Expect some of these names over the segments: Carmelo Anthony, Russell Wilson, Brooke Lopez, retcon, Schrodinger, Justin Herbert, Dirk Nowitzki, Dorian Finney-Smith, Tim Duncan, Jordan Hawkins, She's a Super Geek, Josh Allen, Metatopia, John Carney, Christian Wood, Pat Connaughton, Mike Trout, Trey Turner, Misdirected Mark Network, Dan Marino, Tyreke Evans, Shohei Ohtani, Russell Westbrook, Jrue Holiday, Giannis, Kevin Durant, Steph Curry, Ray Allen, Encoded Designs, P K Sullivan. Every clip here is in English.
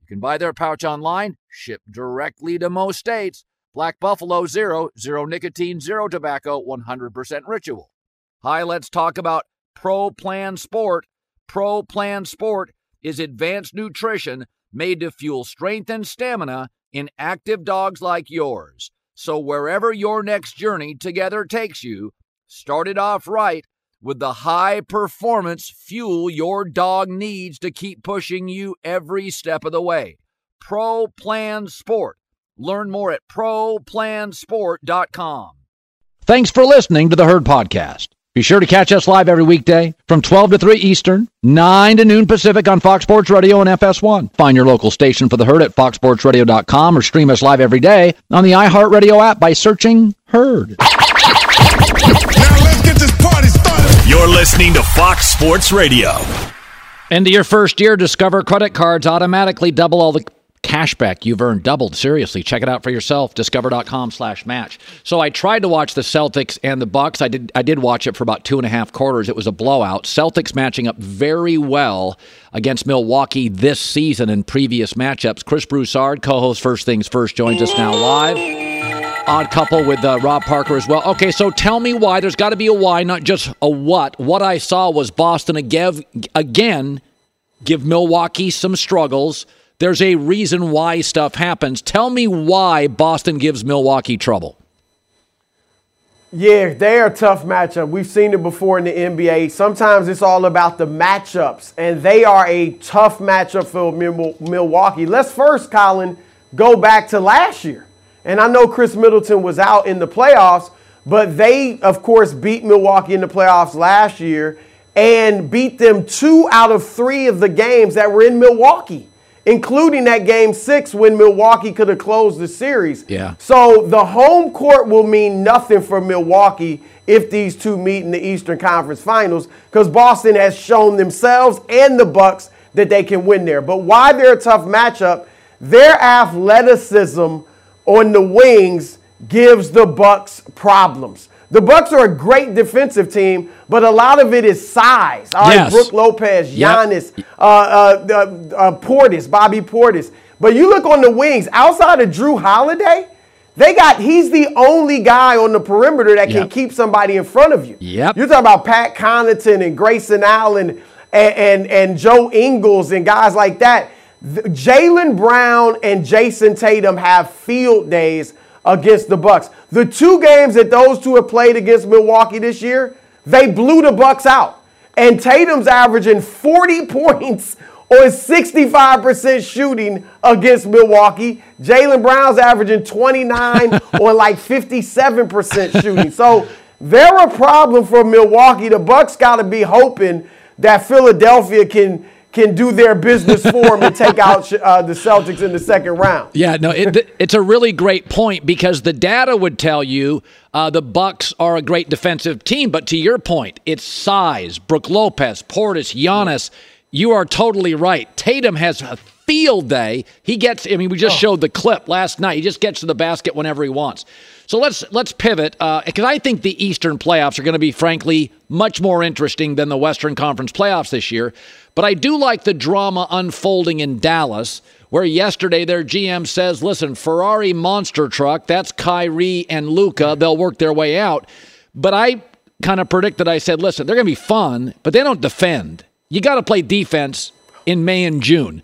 You can buy their pouch online, shipped directly to most states. Black Buffalo Zero, zero nicotine, zero tobacco, 100% ritual. Hi, let's talk about Pro Plan Sport. Pro Plan Sport is advanced nutrition made to fuel strength and stamina in active dogs like yours. So wherever your next journey together takes you, start it off right with the high-performance fuel your dog needs to keep pushing you every step of the way. Pro Plan Sport. Learn more at ProPlansport.com. Thanks for listening to the Herd Podcast. Be sure to catch us live every weekday from 12 to 3 Eastern, 9 to noon Pacific on Fox Sports Radio and FS1. Find your local station for the Herd at foxsportsradio.com or stream us live every day on the iHeartRadio app by searching Herd. You're listening to Fox Sports Radio. Into your first year, Discover credit cards automatically double all the cash back you've earned. Doubled. Seriously, check it out for yourself. Discover.com/match. So I tried to watch the Celtics and the Bucks. I did watch it for about 2.5 quarters. It was a blowout. Celtics matching up very well against Milwaukee this season in previous matchups. Chris Broussard, co-host First Things First, joins us now live. Odd Couple with Rob Parker as well. Okay, so tell me why. There's got to be a why, not just a what. What I saw was Boston again give Milwaukee some struggles. There's a reason why stuff happens. Tell me why Boston gives Milwaukee trouble. Yeah, they are a tough matchup. We've seen it before in the NBA. Sometimes it's all about the matchups, and they are a tough matchup for Milwaukee. Let's first, Colin, go back to last year. And I know Chris Middleton was out in the playoffs, but they, of course, beat Milwaukee in the playoffs last year and beat them 2 out of 3 of the games that were in Milwaukee, including that Game 6 when Milwaukee could have closed the series. Yeah. So the home court will mean nothing for Milwaukee if these two meet in the Eastern Conference Finals, because Boston has shown themselves and the Bucks that they can win there. But why they're a tough matchup, their athleticism on the wings gives the Bucks problems. The Bucks are a great defensive team, but a lot of it is size. All right, Brooke Lopez, Giannis, Portis, Bobby Portis. But you look on the wings, outside of Jrue Holiday, he's the only guy on the perimeter that can keep somebody in front of you. Yep. You're talking about Pat Connaughton and Grayson Allen and Joe Ingles and guys like that. Jaylen Brown and Jason Tatum have field days against the Bucks. The 2 games that those two have played against Milwaukee this year, they blew the Bucks out. And Tatum's averaging 40 points on 65% shooting against Milwaukee. Jaylen Brown's averaging 29 on 57% shooting. So they're a problem for Milwaukee. The Bucks got to be hoping that Philadelphia can do their business for them and take out the Celtics in the second round. Yeah, no, it's a really great point, because the data would tell you the Bucks are a great defensive team, but to your point, it's size. Brooke Lopez, Portis, Giannis, you are totally right. Tatum has a field day. He gets, I mean, we just showed the clip last night. He just gets to the basket whenever he wants. So let's pivot, because I think the Eastern playoffs are going to be, frankly, much more interesting than the Western Conference playoffs this year. But I do like the drama unfolding in Dallas, where yesterday their GM says, listen, Ferrari monster truck, that's Kyrie and Luka. They'll work their way out. But I kind of predicted, I said, listen, they're going to be fun, but they don't defend. You got to play defense in May and June.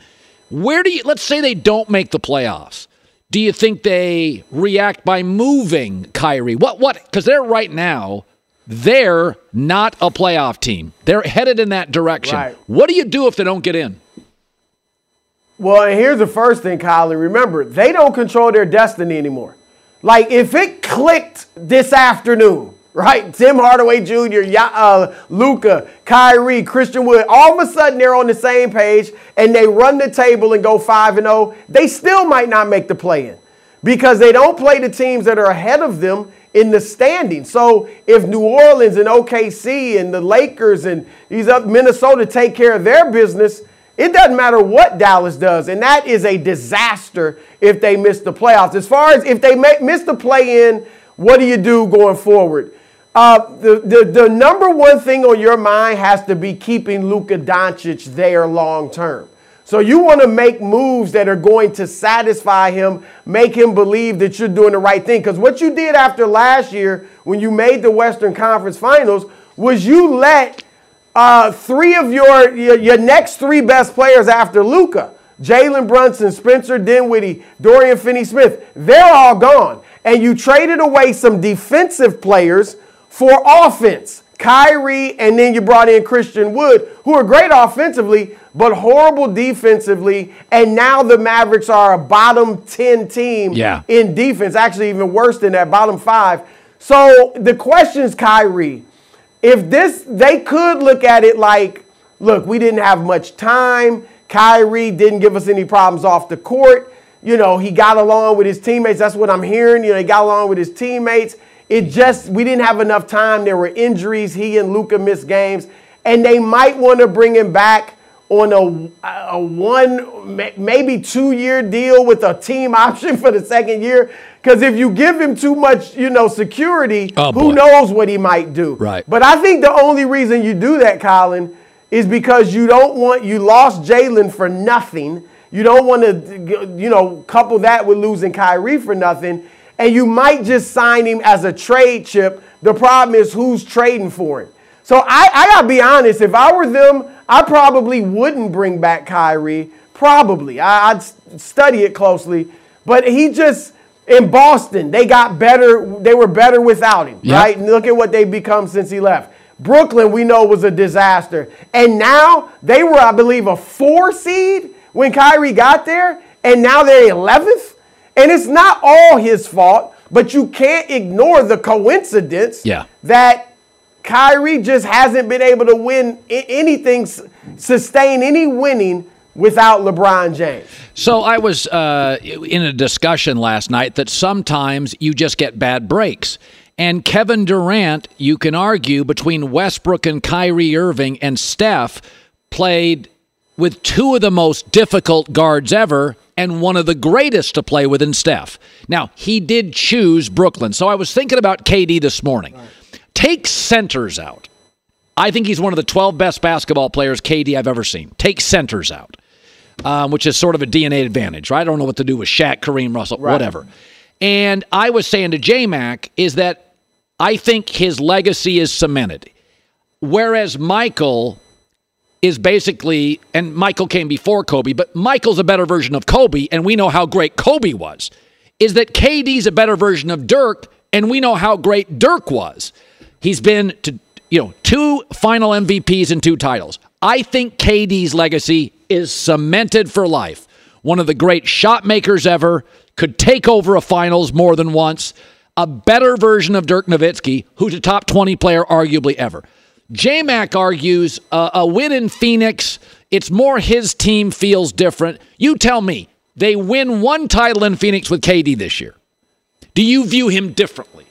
Where do you, let's say they don't make the playoffs. Do you think they react by moving Kyrie? What? Because they're right now, they're not a playoff team. They're headed in that direction. Right. What do you do if they don't get in? Well, and here's the first thing, Kylie. Remember, they don't control their destiny anymore. Like, if it clicked this afternoon, right? Tim Hardaway Jr., Luka, Kyrie, Christian Wood, all of a sudden they're on the same page and they run the table and go 5-0. They still might not make the play-in because they don't play the teams that are ahead of them in the standing. So if New Orleans and OKC and the Lakers and these other Minnesota take care of their business, it doesn't matter what Dallas does, and that is a disaster if they miss the playoffs. As far as if they miss the play-in, what do you do going forward? The number one thing on your mind has to be keeping Luka Doncic there long-term. So you want to make moves that are going to satisfy him, make him believe that you're doing the right thing. Because what you did after last year when you made the Western Conference Finals was you let three of your next three best players after Luka, Jalen Brunson, Spencer Dinwiddie, Dorian Finney-Smith, they're all gone. And you traded away some defensive players for offense, Kyrie, and then you brought in Christian Wood, who are great offensively, but horrible defensively. And now the Mavericks are a bottom 10 team in defense, actually even worse than that, bottom 5. So the question is, Kyrie, if this, they could look at it like, look, we didn't have much time. Kyrie didn't give us any problems off the court. You know, he got along with his teammates. That's what I'm hearing. You know, he got along with his teammates. It just, we didn't have enough time. There were injuries. He and Luka missed games. And they might want to bring him back on a one, maybe 2-year deal with a team option for the second year. Because if you give him too much, you know, security, who knows what he might do. Right. But I think the only reason you do that, Colin, is because you don't want, you lost Jalen for nothing. You don't want to, you know, couple that with losing Kyrie for nothing. And you might just sign him as a trade chip. The problem is who's trading for him. So I got to be honest, if I were them, I probably wouldn't bring back Kyrie. Probably. I'd study it closely. But he just, in Boston, they got better. They were better without him, right? And look at what they've become since he left. Brooklyn, we know, was a disaster. And now they were, I believe, a 4 seed when Kyrie got there. And now they're 11th. And it's not all his fault, but you can't ignore the coincidence that Kyrie just hasn't been able to win anything, sustain any winning without LeBron James. So I was in a discussion last night that sometimes you just get bad breaks. And Kevin Durant, you can argue, between Westbrook and Kyrie Irving and Steph, played with two of the most difficult guards ever and one of the greatest to play with in Steph. Now, he did choose Brooklyn. So I was thinking about KD this morning. Take centers out. I think he's one of the 12 best basketball players, KD, I've ever seen. Take centers out, which is sort of a DNA advantage, right? I don't know what to do with Shaq, Kareem, Russell, whatever. And I was saying to J-Mac is that I think his legacy is cemented. Whereas Michael is basically, and Michael came before Kobe, but Michael's a better version of Kobe, and we know how great Kobe was, is that KD's a better version of Dirk, and we know how great Dirk was. He's been to, you know, 2 final MVPs and 2 titles. I think KD's legacy is cemented for life. One of the great shot makers ever, could take over a finals more than once, a better version of Dirk Nowitzki, who's a top 20 player arguably ever. J-Mac argues a win in Phoenix, it's more his team feels different. You tell me, they win 1 title in Phoenix with KD this year. Do you view him differently?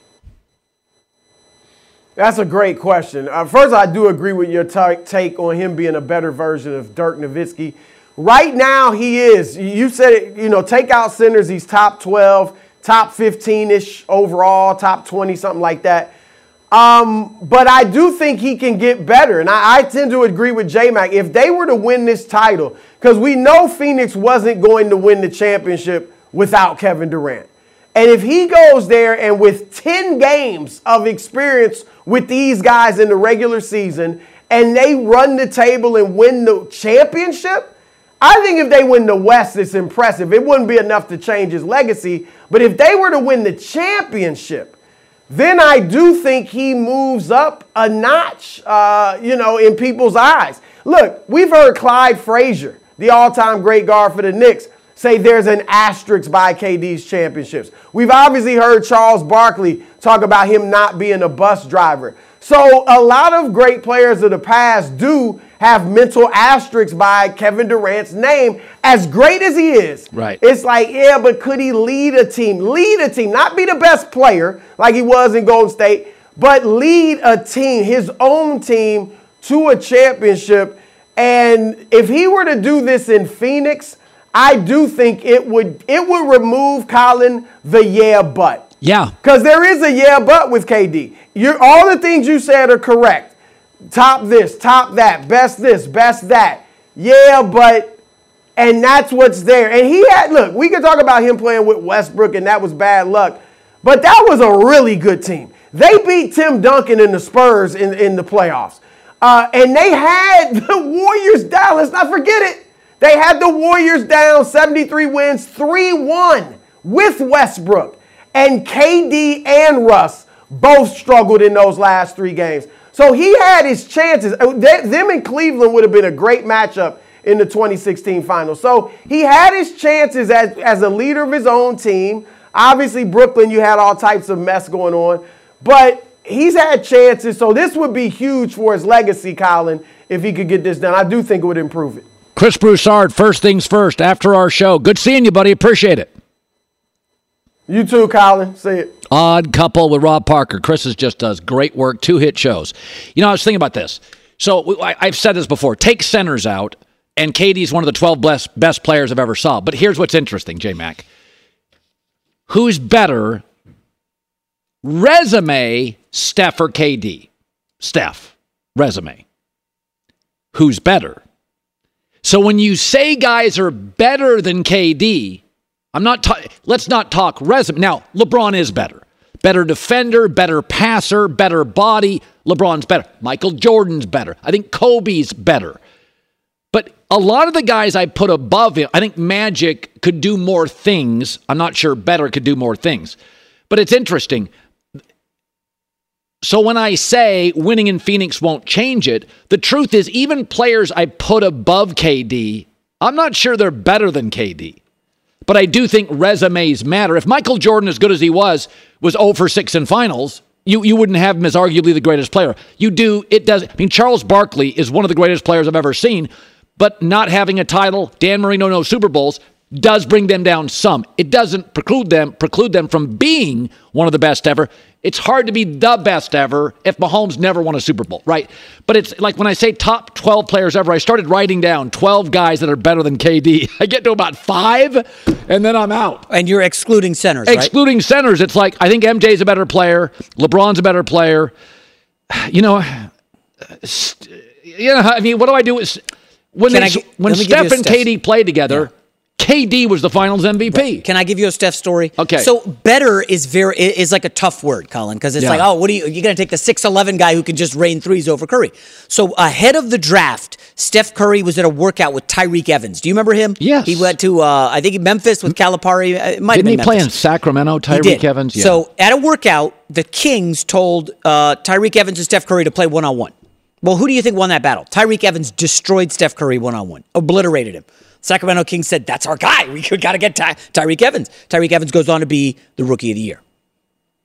That's a great question. First, I do agree with your take on him being a better version of Dirk Nowitzki. Right now he is. You said it, you know, takeout centers, he's top 12, top 15-ish overall, top 20, something like that. But I do think he can get better, and I tend to agree with J-Mac. If they were to win this title, because we know Phoenix wasn't going to win the championship without Kevin Durant. And if he goes there and with 10 games of experience with these guys in the regular season, and they run the table and win the championship, I think if they win the West, it's impressive. It wouldn't be enough to change his legacy. But if they were to win the championship, then I do think he moves up a notch, you know, in people's eyes. Look, we've heard Clyde Frazier, the all-time great guard for the Knicks, say there's an asterisk by KD's championships. We've obviously heard Charles Barkley talk about him not being a bus driver. So a lot of great players of the past do have mental asterisks by Kevin Durant's name, as great as he is. Right. It's like, yeah, but could he lead a team? Lead a team, not be the best player like he was in Golden State, but lead a team, his own team, to a championship. And if he were to do this in Phoenix, I do think it would remove, Colin, the yeah, but. Yeah. Because there is a yeah, but with KD. All the things you said are correct. Top this, top that, best this, best that. Yeah, but, and that's what's there. And he had, look, we could talk about him playing with Westbrook and that was bad luck, but that was a really good team. They beat Tim Duncan and the Spurs in the playoffs. And they had the Warriors down, let's not forget it. They had the Warriors down, 73 wins, 3-1 with Westbrook. And KD and Russ both struggled in those last three games. So he had his chances. Them in Cleveland would have been a great matchup in the 2016 finals. So he had his chances as a leader of his own team. Obviously, Brooklyn, you had all types of mess going on. But he's had chances. So this would be huge for his legacy, Colin, if he could get this done. I do think it would improve it. Chris Broussard, first things first, after our show. Good seeing you, buddy. Appreciate it. You too, Colin. See it. Odd Couple with Rob Parker. Chris just does great work, two hit shows. You know, I was thinking about this. So I've said this before. Take centers out, and KD's one of the 12 best players I've ever saw. But here's what's interesting, J-Mac. Who's better, resume, Steph or KD? Steph, resume. Who's better? So when you say guys are better than KD, let's not talk resume. Now, LeBron is better. Better defender, better passer, better body. LeBron's better. Michael Jordan's better. I think Kobe's better. But a lot of the guys I put above him, I think Magic could do more things. I'm not sure better could do more things. But it's interesting. So when I say winning in Phoenix won't change it, the truth is even players I put above KD, I'm not sure they're better than KD. But I do think resumes matter. If Michael Jordan, as good as he was 0 for 6 in finals, you wouldn't have him as arguably the greatest player. You do, it does. I mean, Charles Barkley is one of the greatest players I've ever seen, but not having a title, Dan Marino, no Super Bowls, does bring them down some. It doesn't preclude them from being one of the best ever. It's hard to be the best ever if Mahomes never won a Super Bowl, right? But it's like when I say top 12 players ever, I started writing down 12 guys that are better than KD. I get to about 5, and then I'm out. And you're excluding centers, excluding centers. It's like, I think MJ's a better player. LeBron's a better player. You know, I mean, what do I do? When Steph and KD played together, KD was the finals MVP. Right. Can I give you a Steph story? Okay. So better is like a tough word, Colin, because it's like, oh, what are you're going to take the 6'11" guy who can just rain threes over Curry. So ahead of the draft, Steph Curry was at a workout with Tyreke Evans. Do you remember him? Yes. He went to, I think, Memphis with Calipari. It might have been Memphis. Didn't he play in Sacramento, Tyreke Evans? Yeah. So at a workout, the Kings told Tyreke Evans and Steph Curry to play one-on-one. Well, who do you think won that battle? Tyreke Evans destroyed Steph Curry one-on-one, obliterated him. Sacramento Kings said, that's our guy. We got to get Tyreke Evans. Tyreke Evans goes on to be the Rookie of the Year.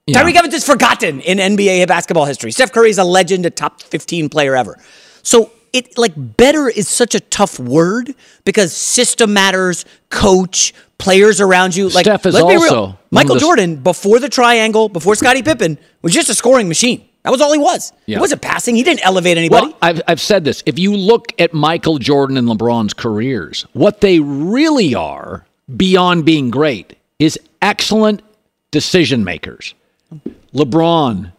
Yeah. Tyreke Evans is forgotten in NBA basketball history. Steph Curry is a legend, a top 15 player ever. So it like better is such a tough word because system matters, coach, players around you. Like, Steph is also Michael Jordan, before the triangle, before Scottie Pippen, was just a scoring machine. That was all he was. Yeah. He wasn't passing. He didn't elevate anybody. Well, I've said this. If you look at Michael Jordan and LeBron's careers, what they really are, beyond being great, is excellent decision makers. LeBron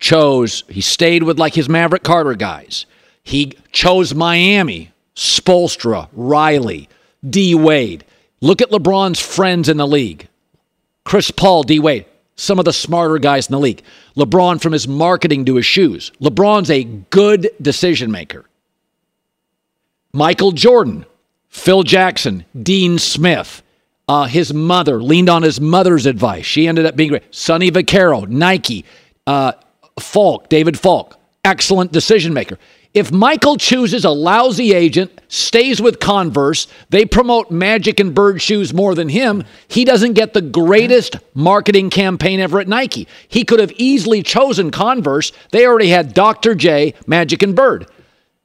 he stayed with like his Maverick Carter guys. He chose Miami, Spoelstra, Riley, D-Wade. Look at LeBron's friends in the league. Chris Paul, D-Wade, some of the smarter guys in the league. LeBron, from his marketing to his shoes. LeBron's a good decision maker. Michael Jordan, Phil Jackson, Dean Smith. His mother leaned on his mother's advice. She ended up being great. Sonny Vaccaro, Nike, David Falk, excellent decision maker. If Michael chooses a lousy agent, stays with Converse, they promote Magic and Bird shoes more than him, he doesn't get the greatest marketing campaign ever at Nike. He could have easily chosen Converse. They already had Dr. J, Magic and Bird.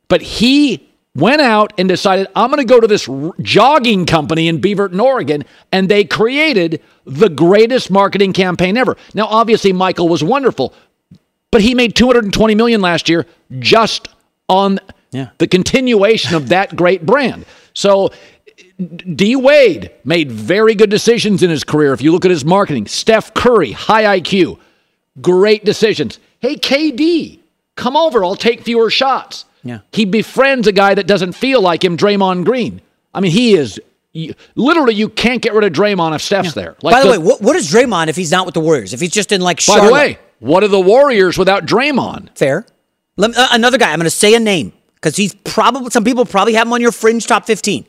But he went out and decided, I'm going to go to this jogging company in Beaverton, Oregon, and they created the greatest marketing campaign ever. Now, obviously, Michael was wonderful, but he made $220 million last year just on the continuation of that great brand. So D-Wade made very good decisions in his career. If you look at his marketing, Steph Curry, high IQ, great decisions. Hey, KD, come over. I'll take fewer shots. Yeah. He befriends a guy that doesn't feel like him, Draymond Green. I mean, he is literally, you can't get rid of Draymond if Steph's there. Like, by the way, what is Draymond if he's not with the Warriors? If he's just in like Charlotte? By the way, what are the Warriors without Draymond? Fair. Another guy, I'm going to say a name because he's probably, some people probably have him on your fringe top 15.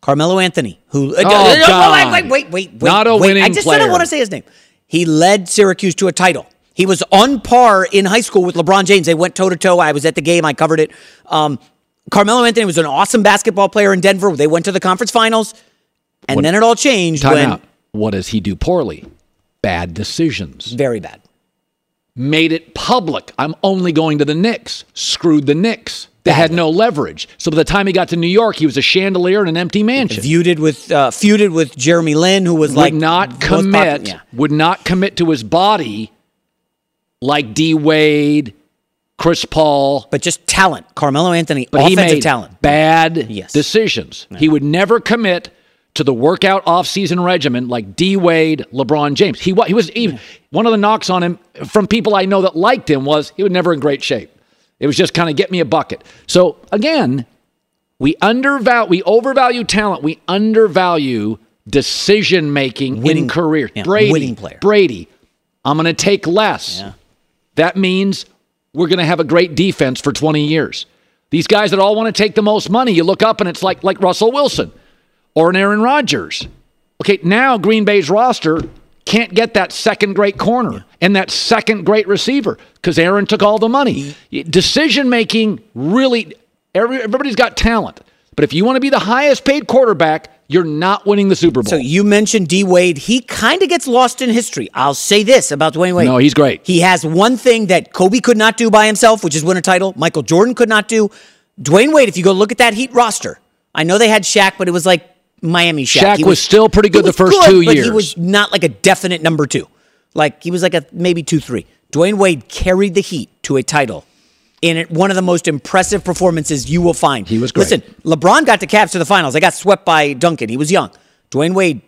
Carmelo Anthony, who wait. Not a winning player. I just said I want to say his name. He led Syracuse to a title. He was on par in high school with LeBron James. They went toe-to-toe. I was at the game. I covered it. Carmelo Anthony was an awesome basketball player in Denver. They went to the conference finals, and then it all changed. Time out. What does he do poorly? Bad decisions. Very bad. Made it public. I'm only going to the Knicks. Screwed the Knicks. They had no leverage. So by the time he got to New York, he was a chandelier in an empty mansion. Feuded with Jeremy Lin, who was like... Would not commit to his body... Like D-Wade, Chris Paul. But just talent. Carmelo Anthony, but offensive talent. Bad decisions. Yeah. He would never commit to the workout off-season regimen like D-Wade, LeBron James. He was even one of the knocks on him from people I know that liked him was he was never in great shape. It was just kind of get me a bucket. So, again, we overvalue talent. We undervalue decision-making in career. Yeah, winning player. Brady, I'm going to take less. Yeah. That means we're going to have a great defense for 20 years. These guys that all want to take the most money, you look up and it's like Russell Wilson or an Aaron Rodgers. Okay, now Green Bay's roster can't get that second great corner and that second great receiver because Aaron took all the money. Decision-making really, everybody's got talent. But if you want to be the highest paid quarterback, you're not winning the Super Bowl. So you mentioned D-Wade. He kind of gets lost in history. I'll say this about Dwayne Wade. No, he's great. He has one thing that Kobe could not do by himself, which is win a title. Michael Jordan could not do. Dwayne Wade, if you go look at that Heat roster, I know they had Shaq, but it was like Miami Shaq. Shaq was still pretty good the first 2 years. But he was not like a definite number two. Like he was like a maybe 2-3. Dwayne Wade carried the Heat to a title. And one of the most impressive performances you will find. He was great. Listen, LeBron got the Cavs to the finals. They got swept by Duncan. He was young. Dwayne Wade,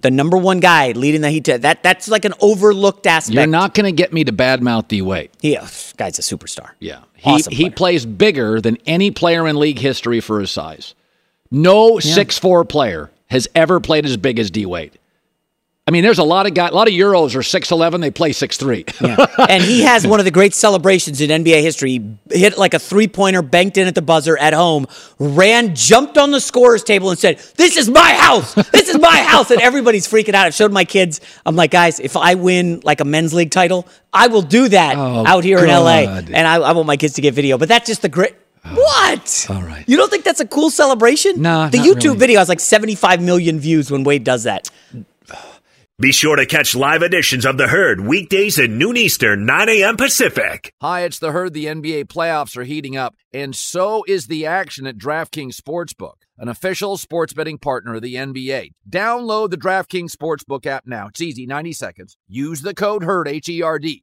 the number one guy leading the Heat. That's like an overlooked aspect. You're not going to get me to badmouth D-Wade. This guy's a superstar. Yeah. Awesome he plays bigger than any player in league history for his size. No 6'4 player has ever played as big as D-Wade. I mean, there's a lot of guys, a lot of Euros are 6'11", they play 6'3". And he has one of the great celebrations in NBA history. He hit like a three-pointer, banked in at the buzzer at home, jumped on the scorer's table and said, "This is my house! This is my house!" And everybody's freaking out. I've showed my kids. I'm like, guys, if I win like a men's league title, I will do that out here in L.A. And I want my kids to get video. But that's just the great... What? All right. You don't think that's a cool celebration? No, the YouTube video has like 75 million views when Wade does that. Be sure to catch live editions of The Herd weekdays at noon Eastern, 9 a.m. Pacific. Hi, it's The Herd. The NBA playoffs are heating up, and so is the action at DraftKings Sportsbook, an official sports betting partner of the NBA. Download the DraftKings Sportsbook app now. It's easy, 90 seconds. Use the code HERD, H-E-R-D.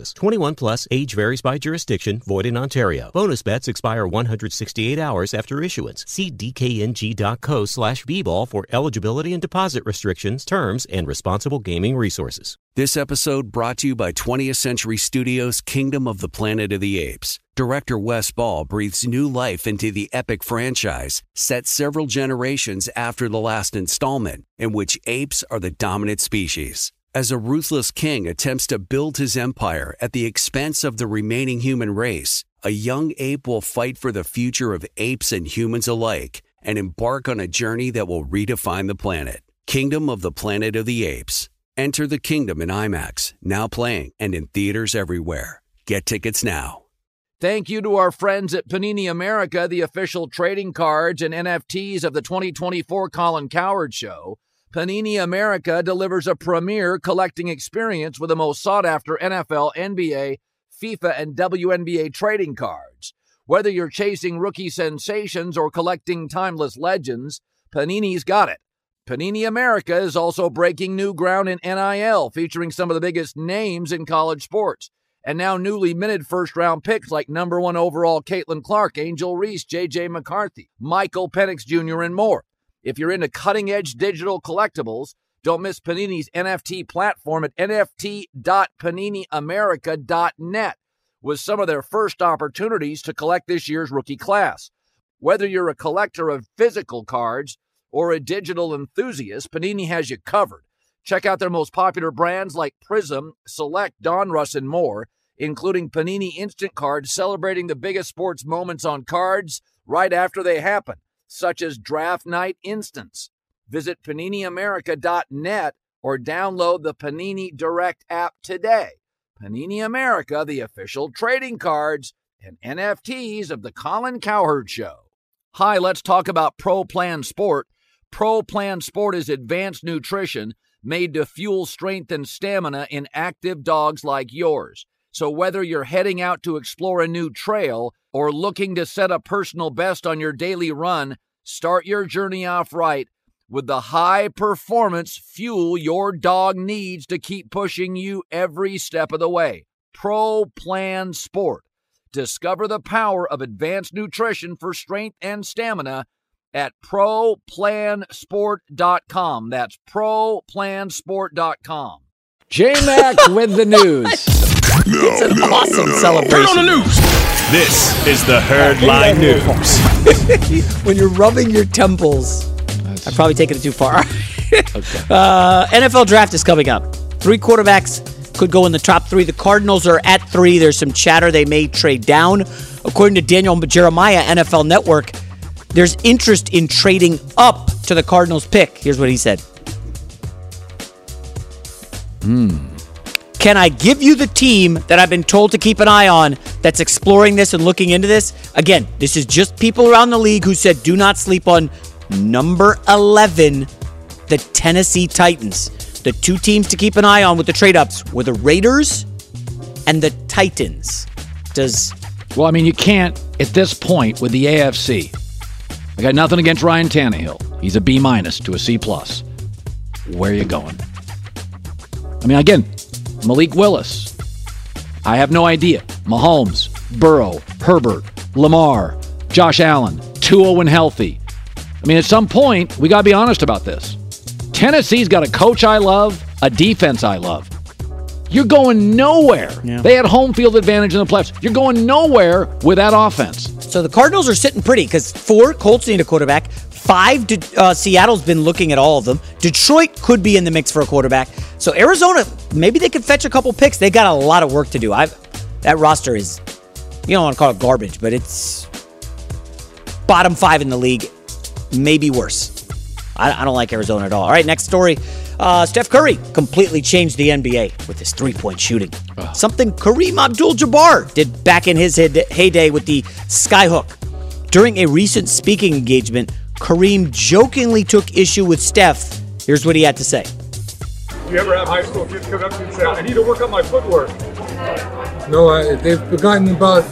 21 plus, age varies by jurisdiction, void in Ontario. Bonus bets expire 168 hours after issuance. See dkng.co/bball for eligibility and deposit restrictions, terms, and responsible gaming resources. This episode brought to you by 20th Century Studios' Kingdom of the Planet of the Apes. Director Wes Ball breathes new life into the epic franchise, set several generations after the last installment, in which apes are the dominant species. As a ruthless king attempts to build his empire at the expense of the remaining human race, a young ape will fight for the future of apes and humans alike and embark on a journey that will redefine the planet. Kingdom of the Planet of the Apes. Enter the kingdom in IMAX, now playing, and in theaters everywhere. Get tickets now. Thank you to our friends at Panini America, the official trading cards and NFTs of the 2024 Colin Cowherd Show. Panini America delivers a premier collecting experience with the most sought-after NFL, NBA, FIFA, and WNBA trading cards. Whether you're chasing rookie sensations or collecting timeless legends, Panini's got it. Panini America is also breaking new ground in NIL, featuring some of the biggest names in college sports. And now newly minted first-round picks like number 1 overall Caitlin Clark, Angel Reese, J.J. McCarthy, Michael Penix Jr., and more. If you're into cutting-edge digital collectibles, don't miss Panini's NFT platform at nft.paniniamerica.net with some of their first opportunities to collect this year's rookie class. Whether you're a collector of physical cards or a digital enthusiast, Panini has you covered. Check out their most popular brands like Prism, Select, Donruss, and more, including Panini Instant Cards, celebrating the biggest sports moments on cards right after they happen, such as Draft Night Instants. Visit PaniniAmerica.net or download the Panini Direct app today. Panini America, the official trading cards and NFTs of the Colin Cowherd Show. Hi, let's talk about Pro Plan Sport. Pro Plan Sport is advanced nutrition made to fuel strength and stamina in active dogs like yours. So whether you're heading out to explore a new trail or looking to set a personal best on your daily run, start your journey off right with the high-performance fuel your dog needs to keep pushing you every step of the way. Pro Plan Sport. Discover the power of advanced nutrition for strength and stamina at ProPlansport.com. That's ProPlansport.com. J-Mac with the news. It's an awesome celebration. Turn on the news. This is the Herd Line News. When you're rubbing your temples. I've probably taken it too far. Okay. NFL draft is coming up. 3 quarterbacks could go in the top 3. The Cardinals are at 3. There's some chatter they may trade down. According to Daniel Jeremiah, NFL Network, there's interest in trading up to the Cardinals pick. Here's what he said. Can I give you the team that I've been told to keep an eye on that's exploring this and looking into this? Again, this is just people around the league who said do not sleep on number 11, the Tennessee Titans. The 2 teams to keep an eye on with the trade-ups were the Raiders and the Titans. Well, I mean, you can't, at this point, with the AFC. I got nothing against Ryan Tannehill. He's a B- to a C+. Where are you going? I mean, again, Malik Willis. I have no idea. Mahomes, Burrow, Herbert, Lamar, Josh Allen, Tua when healthy. I mean, at some point, we got to be honest about this. Tennessee's got a coach I love, a defense I love. You're going nowhere. Yeah. They had home field advantage in the playoffs. You're going nowhere with that offense. So the Cardinals are sitting pretty because 4, Colts need a quarterback. 5, Seattle's been looking at all of them. Detroit could be in the mix for a quarterback. So Arizona, maybe they could fetch a couple picks. They got a lot of work to do. That roster is, you don't want to call it garbage, but it's bottom 5 in the league. maybe worse. I don't like Arizona at all. All right, next story. Steph Curry completely changed the NBA with his three-point shooting. Oh. Something Kareem Abdul-Jabbar did back in his heyday with the skyhook. During a recent speaking engagement, Kareem jokingly took issue with Steph. Here's what he had to say. Do you ever have high school kids come up to you and say, I need to work on my footwork? No, they've forgotten about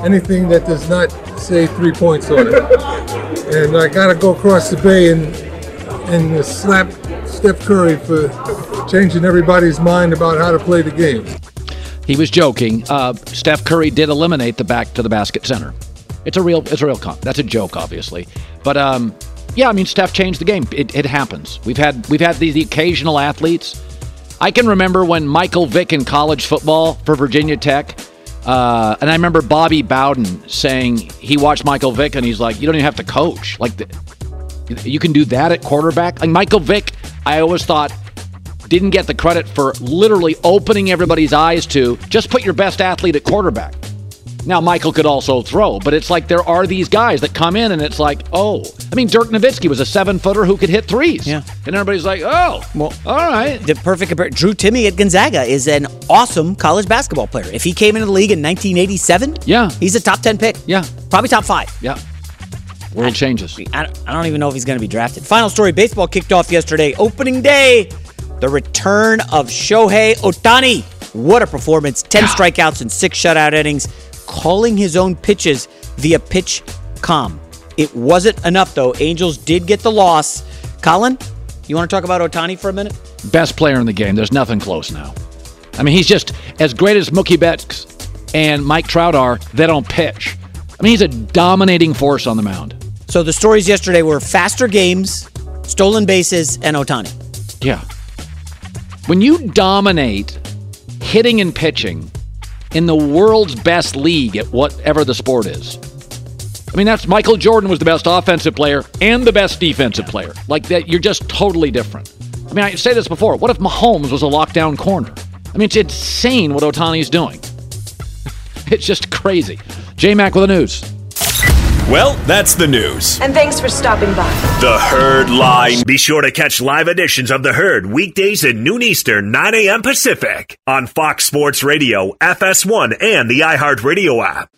anything that does not say 3 points on it. And I got to go across the bay and slap Steph Curry for changing everybody's mind about how to play the game. He was joking. Steph Curry did eliminate the back to the basket center. It's a real comp. That's a joke, obviously. But yeah, I mean, Steph changed the game. It happens. We've had the occasional athletes. I can remember when Michael Vick in college football for Virginia Tech, and I remember Bobby Bowden saying he watched Michael Vick and he's like, you don't even have to coach. Like, you can do that at quarterback. Like Michael Vick, I always thought, didn't get the credit for literally opening everybody's eyes to just put your best athlete at quarterback. Now, Michael could also throw, but it's like there are these guys that come in and it's like, oh. I mean, Dirk Nowitzki was a seven-footer who could hit threes. Yeah. And everybody's like, oh, well, all right. The perfect comparison. Drew Timme at Gonzaga is an awesome college basketball player. If he came into the league in 1987, yeah, he's a top 10 pick. Yeah. Probably top 5. Yeah. World changes. I don't even know if he's going to be drafted. Final story, baseball kicked off yesterday. Opening day, the return of Shohei Ohtani. What a performance. 10 strikeouts and 6 shutout innings, calling his own pitches via pitch com. It wasn't enough, though. Angels did get the loss. Colin, you want to talk about Ohtani for a minute? Best player in the game. There's nothing close now. I mean, he's just as great as Mookie Betts and Mike Trout are. They don't pitch. I mean, he's a dominating force on the mound. So the stories yesterday were faster games, stolen bases, and Ohtani. Yeah. When you dominate hitting and pitching in the world's best league at whatever the sport is, I mean, that's Michael Jordan was the best offensive player and the best defensive player. Like that, you're just totally different. I mean, I say this before. What if Mahomes was a lockdown corner? I mean, it's insane what Ohtani's doing. It's just crazy. J-Mac with the news. Well, that's the news. And thanks for stopping by. The Herd Line. Be sure to catch live editions of The Herd weekdays at noon Eastern, 9 a.m. Pacific on Fox Sports Radio, FS1, and the iHeartRadio app.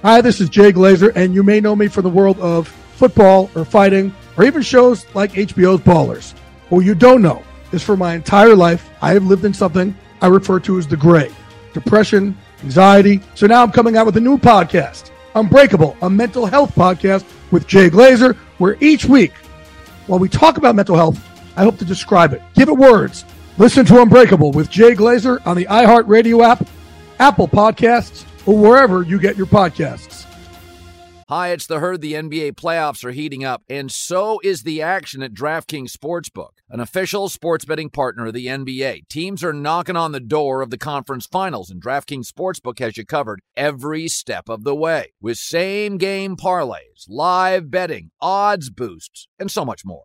Hi, this is Jay Glazer, and you may know me for the world of football or fighting or even shows like HBO's Ballers. What you don't know is for my entire life, I have lived in something I refer to as the gray. Depression, anxiety. So now I'm coming out with a new podcast, Unbreakable, a mental health podcast with Jay Glazer, where each week, while we talk about mental health, I hope to describe it, give it words. Listen to Unbreakable with Jay Glazer on the iHeartRadio app, Apple Podcasts, or wherever you get your podcasts. Hi, it's The Herd. The NBA playoffs are heating up, and so is the action at DraftKings Sportsbook, an official sports betting partner of the NBA. Teams are knocking on the door of the conference finals, and DraftKings Sportsbook has you covered every step of the way with same-game parlays, live betting, odds boosts, and so much more.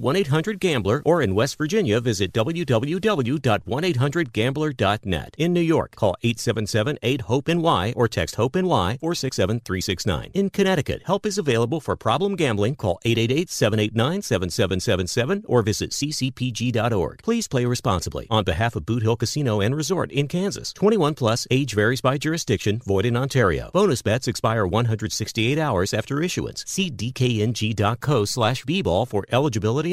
1-800-GAMBLER or in West Virginia, visit www.1800. 800-GAMBLER.net. In New York, call 877-8-HOPE-NY or text HOPE-NY 467-369. In Connecticut, help is available for problem gambling. Call 888-789-7777 or visit ccpg.org. Please play responsibly. On behalf of Boot Hill Casino and Resort in Kansas, 21 plus, age varies by jurisdiction, void in Ontario. Bonus bets expire 168 hours after issuance. See dkng.co/bball for eligibility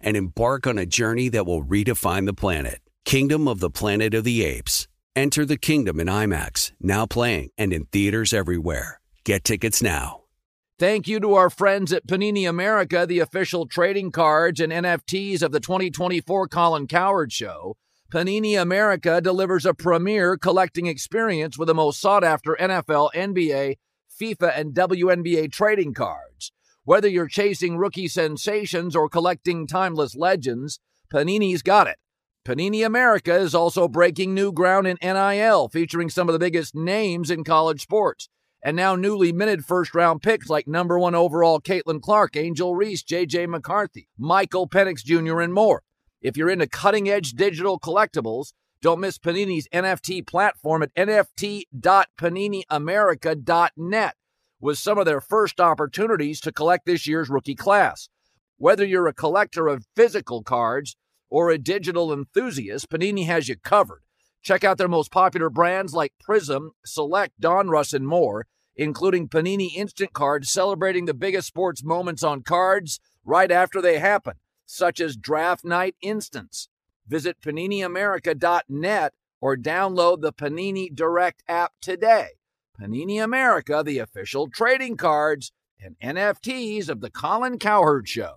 and embark on a journey that will redefine the planet. Kingdom of the Planet of the Apes. Enter the kingdom in IMAX, now playing and in theaters everywhere. Get tickets now. Thank you to our friends at Panini America, the official trading cards and NFTs of the 2024 Colin Cowherd Show. Panini America delivers a premier collecting experience with the most sought-after NFL, NBA, FIFA, and WNBA trading cards. Whether you're chasing rookie sensations or collecting timeless legends, Panini's got it. Panini America is also breaking new ground in NIL, featuring some of the biggest names in college sports. And now newly minted first-round picks like number 1 overall Caitlin Clark, Angel Reese, J.J. McCarthy, Michael Penix Jr., and more. If you're into cutting-edge digital collectibles, don't miss Panini's NFT platform at nft.paniniamerica.net with some of their first opportunities to collect this year's rookie class. Whether you're a collector of physical cards or a digital enthusiast, Panini has you covered. Check out their most popular brands like Prism, Select, Donruss, and more, including Panini Instant Cards celebrating the biggest sports moments on cards right after they happen, such as Draft Night Instants. Visit PaniniAmerica.net or download the Panini Direct app today. Panini America, the official trading cards and NFTs of the Colin Cowherd Show.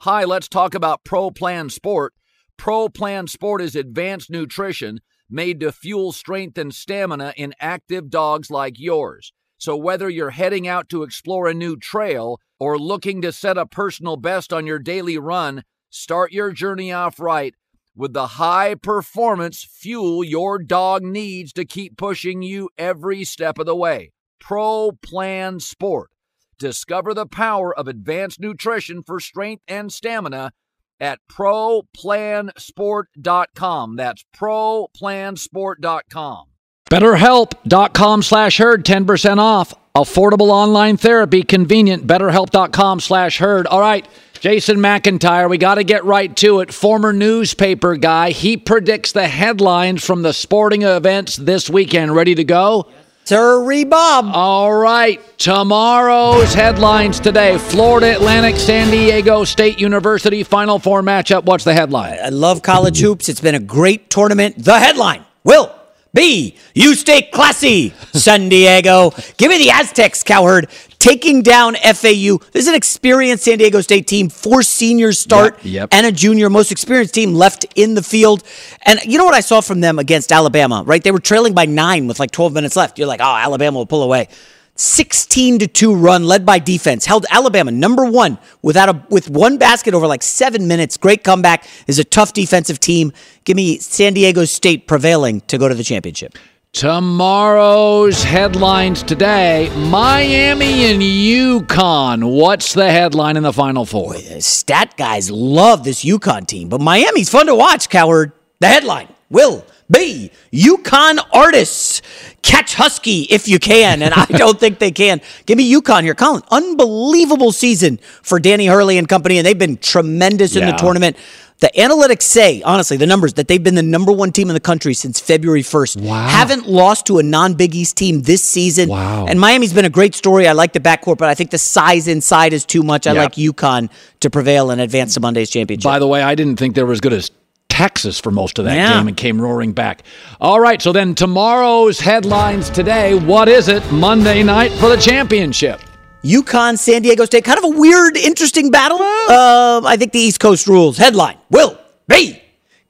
Hi, let's talk about Pro Plan Sport. Pro Plan Sport is advanced nutrition made to fuel strength and stamina in active dogs like yours. So whether you're heading out to explore a new trail or looking to set a personal best on your daily run, start your journey off right with the high-performance fuel your dog needs to keep pushing you every step of the way. Pro Plan Sport. Discover the power of advanced nutrition for strength and stamina at ProPlansport.com. That's ProPlansport.com. BetterHelp.com/Herd, 10% off. Affordable online therapy, convenient, BetterHelp.com/Herd. All right, Jason McIntyre, we got to get right to it. Former newspaper guy, he predicts the headlines from the sporting events this weekend. Ready to go? Sir Bob. All right. Tomorrow's headlines today. Florida Atlantic, San Diego State University, Final Four matchup. What's the headline? I love college hoops. It's been a great tournament. The headline will be, you stay classy, San Diego. Give me the Aztecs, Cowherd, taking down FAU. This is an experienced San Diego State team. 4 seniors start and a junior. Most experienced team left in the field. And you know what I saw from them against Alabama, right? They were trailing by 9 with like 12 minutes left. You're like, oh, Alabama will pull away. 16-2 run led by defense. Held Alabama number 1 with 1 basket over like 7 minutes. Great comeback. Is a tough defensive team. Give me San Diego State prevailing to go to the championship. Tomorrow's headlines today, Miami and UConn. What's the headline in the Final Four? Boy, stat guys love this UConn team, but Miami's fun to watch, Cowherd. The headline will B, UConn artists. Catch Husky if you can, and I don't think they can. Give me UConn here, Colin. Unbelievable season for Danny Hurley and company, and they've been tremendous in the tournament. The analytics say, honestly, the numbers, that they've been the number 1 team in the country since February 1st. Wow. Haven't lost to a non-Big East team this season. Wow. And Miami's been a great story. I like the backcourt, but I think the size inside is too much. I like UConn to prevail and advance to Monday's championship. By the way, I didn't think they were as good as Texas for most of that game and came roaring back. All right, so then tomorrow's headlines today. What is it? Monday night for the championship. UConn, San Diego State. Kind of a weird, interesting battle. I think the East Coast rules. Headline will be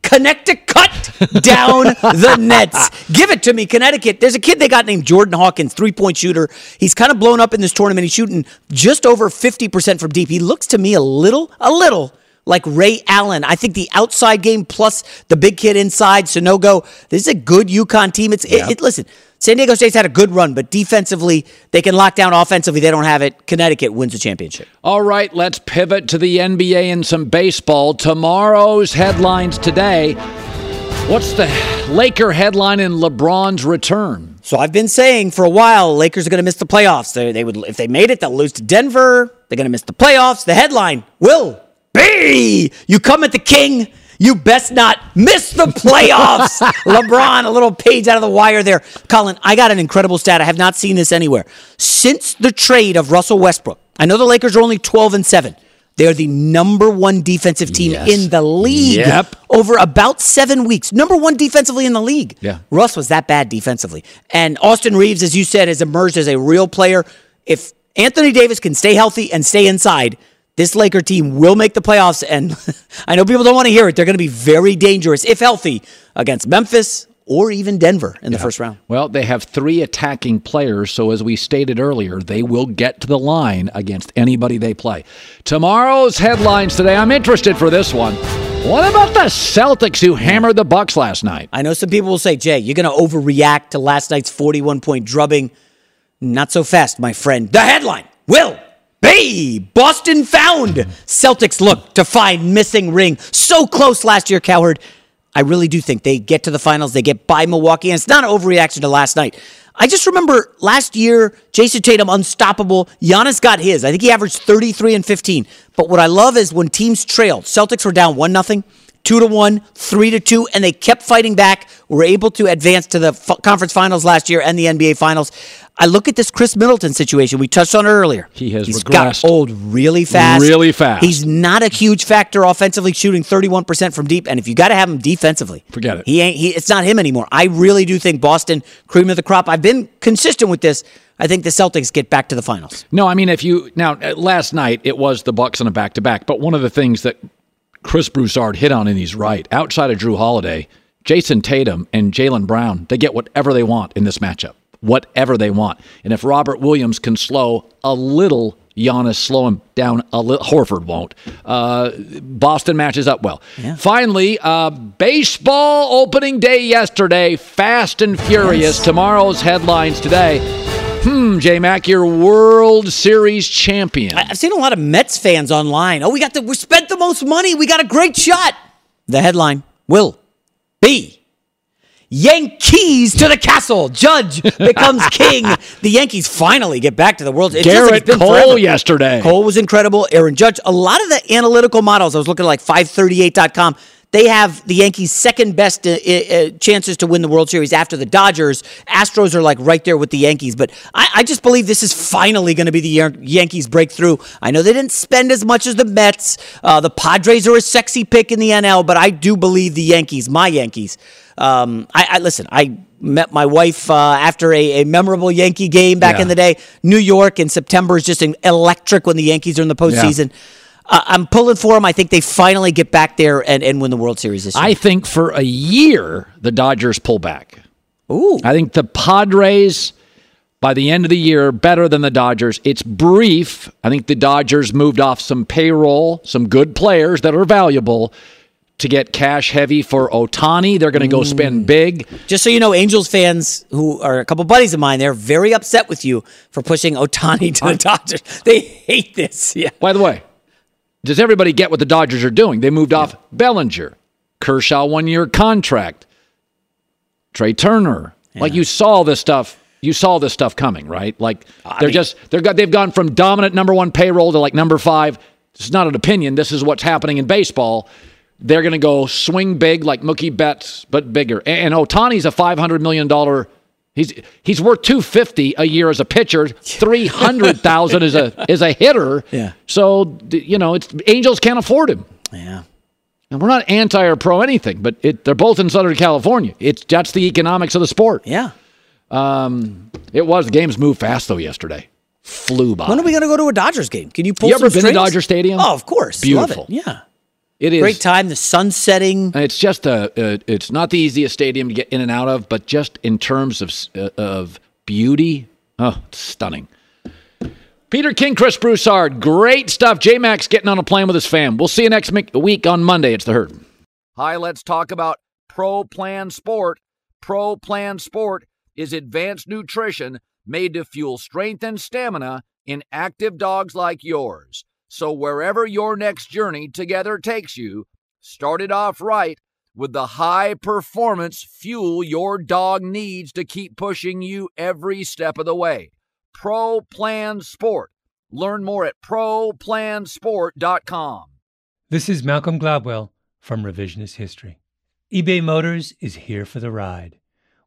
Connecticut down the nets. Give it to me, Connecticut. There's a kid they got named Jordan Hawkins, three-point shooter. He's kind of blown up in this tournament. He's shooting just over 50% from deep. He looks to me a little like Ray Allen. I think the outside game plus the big kid inside, Sonogo. This is a good UConn team. Listen, San Diego State's had a good run, but defensively, they can lock down offensively. They don't have it. Connecticut wins the championship. All right, let's pivot to the NBA and some baseball. Tomorrow's headlines today. What's the Laker headline in LeBron's return? So I've been saying for a while, Lakers are going to miss the playoffs. They would, if they made it, they'll lose to Denver. They're going to miss the playoffs. The headline will B, you come at the king, you best not miss the playoffs. LeBron, a little page out of the wire there. Colin, I got an incredible stat. I have not seen this anywhere. Since the trade of Russell Westbrook, I know the Lakers are only 12-7. They're the number one defensive team in the league over about 7 weeks. Number one defensively in the league. Yeah. Russ was that bad defensively. And Austin Reeves, as you said, has emerged as a real player. If Anthony Davis can stay healthy and stay inside, this Laker team will make the playoffs. And I know people don't want to hear it. They're going to be very dangerous, if healthy, against Memphis or even Denver in the first round. Well, they have three attacking players, so as we stated earlier, they will get to the line against anybody they play. Tomorrow's headlines today, I'm interested for this one. What about the Celtics who hammered the Bucks last night? I know some people will say, Jay, you're going to overreact to last night's 41-point drubbing. Not so fast, my friend. The headline will be Boston found. Celtics look to find missing ring. So close last year, Cowherd. I really do think they get to the finals. They get by Milwaukee. And it's not an overreaction to last night. I just remember last year, Jason Tatum, unstoppable. Giannis got his. I think he averaged 33 and 15. But what I love is when teams trailed. Celtics were down 1-0, 2-1, 3-2, and they kept fighting back. Were able to advance to the conference finals last year and the NBA finals. I look at this Chris Middleton situation we touched on earlier. He's regressed. Got old really fast. Really fast. He's not a huge factor offensively, shooting 31% from deep. And if you got to have him defensively, forget it. It's not him anymore. I really do think Boston, cream of the crop. I've been consistent with this. I think the Celtics get back to the finals. No, I mean, last night it was the Bucks on a back-to-back. But one of the things that Chris Broussard hit on, and he's right, outside of Jrue Holiday, Jason Tatum and Jaylen Brown, they get whatever they want in this matchup. Whatever they want. And if Robert Williams can slow a little Giannis, slow him down a little, Horford won't. Boston matches up well. Yeah. Finally, baseball opening day yesterday. Fast and furious. Yes. Tomorrow's headlines today. J-Mac, your World Series champion. I've seen a lot of Mets fans online. Oh, we spent the most money. We got a great shot. The headline will be Yankees to the castle. Judge becomes king. The Yankees finally get back to the World Series. Garrett Cole forever. Yesterday. Cole was incredible. Aaron Judge. A lot of the analytical models, I was looking at like 538.com, they have the Yankees' second best chances to win the World Series after the Dodgers. Astros are like right there with the Yankees. But I just believe this is finally going to be the Yankees' breakthrough. I know they didn't spend as much as the Mets. The Padres are a sexy pick in the NL, but I do believe the Yankees, my Yankees. Listen, I met my wife after a memorable Yankee game back in the day. New York in September is just electric when the Yankees are in the postseason. Yeah. I'm pulling for them. I think they finally get back there and win the World Series this year. I think for a year, the Dodgers pull back. Ooh. I think the Padres, by the end of the year, better than the Dodgers. It's brief. I think the Dodgers moved off some payroll, some good players that are valuable, to get cash heavy for Ohtani. They're going to go spend big. Just so you know, Angels fans who are a couple buddies of mine, they're very upset with you for pushing Ohtani to the Dodgers. They hate this. Yeah. By the way, does everybody get what the Dodgers are doing? They moved off Bellinger, Kershaw one-year contract, Trey Turner. Yeah. Like you saw this stuff coming, right? Like they've gone from dominant number one payroll to like number five. This is not an opinion. This is what's happening in baseball. They're going to go swing big like Mookie Betts, but bigger. And Ohtani's a $500 million. He's worth $250 a year as a pitcher, $300,000 as a hitter. Yeah. So Angels can't afford him. Yeah. And we're not anti or pro anything, but they're both in Southern California. That's the economics of the sport. Yeah. The games moved fast though yesterday. Flew by. When are we going to go to a Dodgers game? Can you pull? You ever been to Dodger Stadium? Oh, of course. Beautiful. Love it. Yeah. It is great time. The sun's setting. It's just it's not the easiest stadium to get in and out of, but just in terms of beauty, it's stunning. Peter King, Chris Broussard, great stuff. J-Mac's getting on a plane with his fam. We'll see you next week on Monday. It's The Herd. Hi, let's talk about Pro Plan Sport. Pro Plan Sport is advanced nutrition made to fuel strength and stamina in active dogs like yours. So wherever your next journey together takes you, start it off right with the high-performance fuel your dog needs to keep pushing you every step of the way. Pro Plan Sport. Learn more at ProPlansport.com. This is Malcolm Gladwell from Revisionist History. eBay Motors is here for the ride.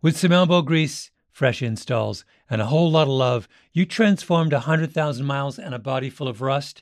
With some elbow grease, fresh installs, and a whole lot of love, you transformed 100,000 miles and a body full of rust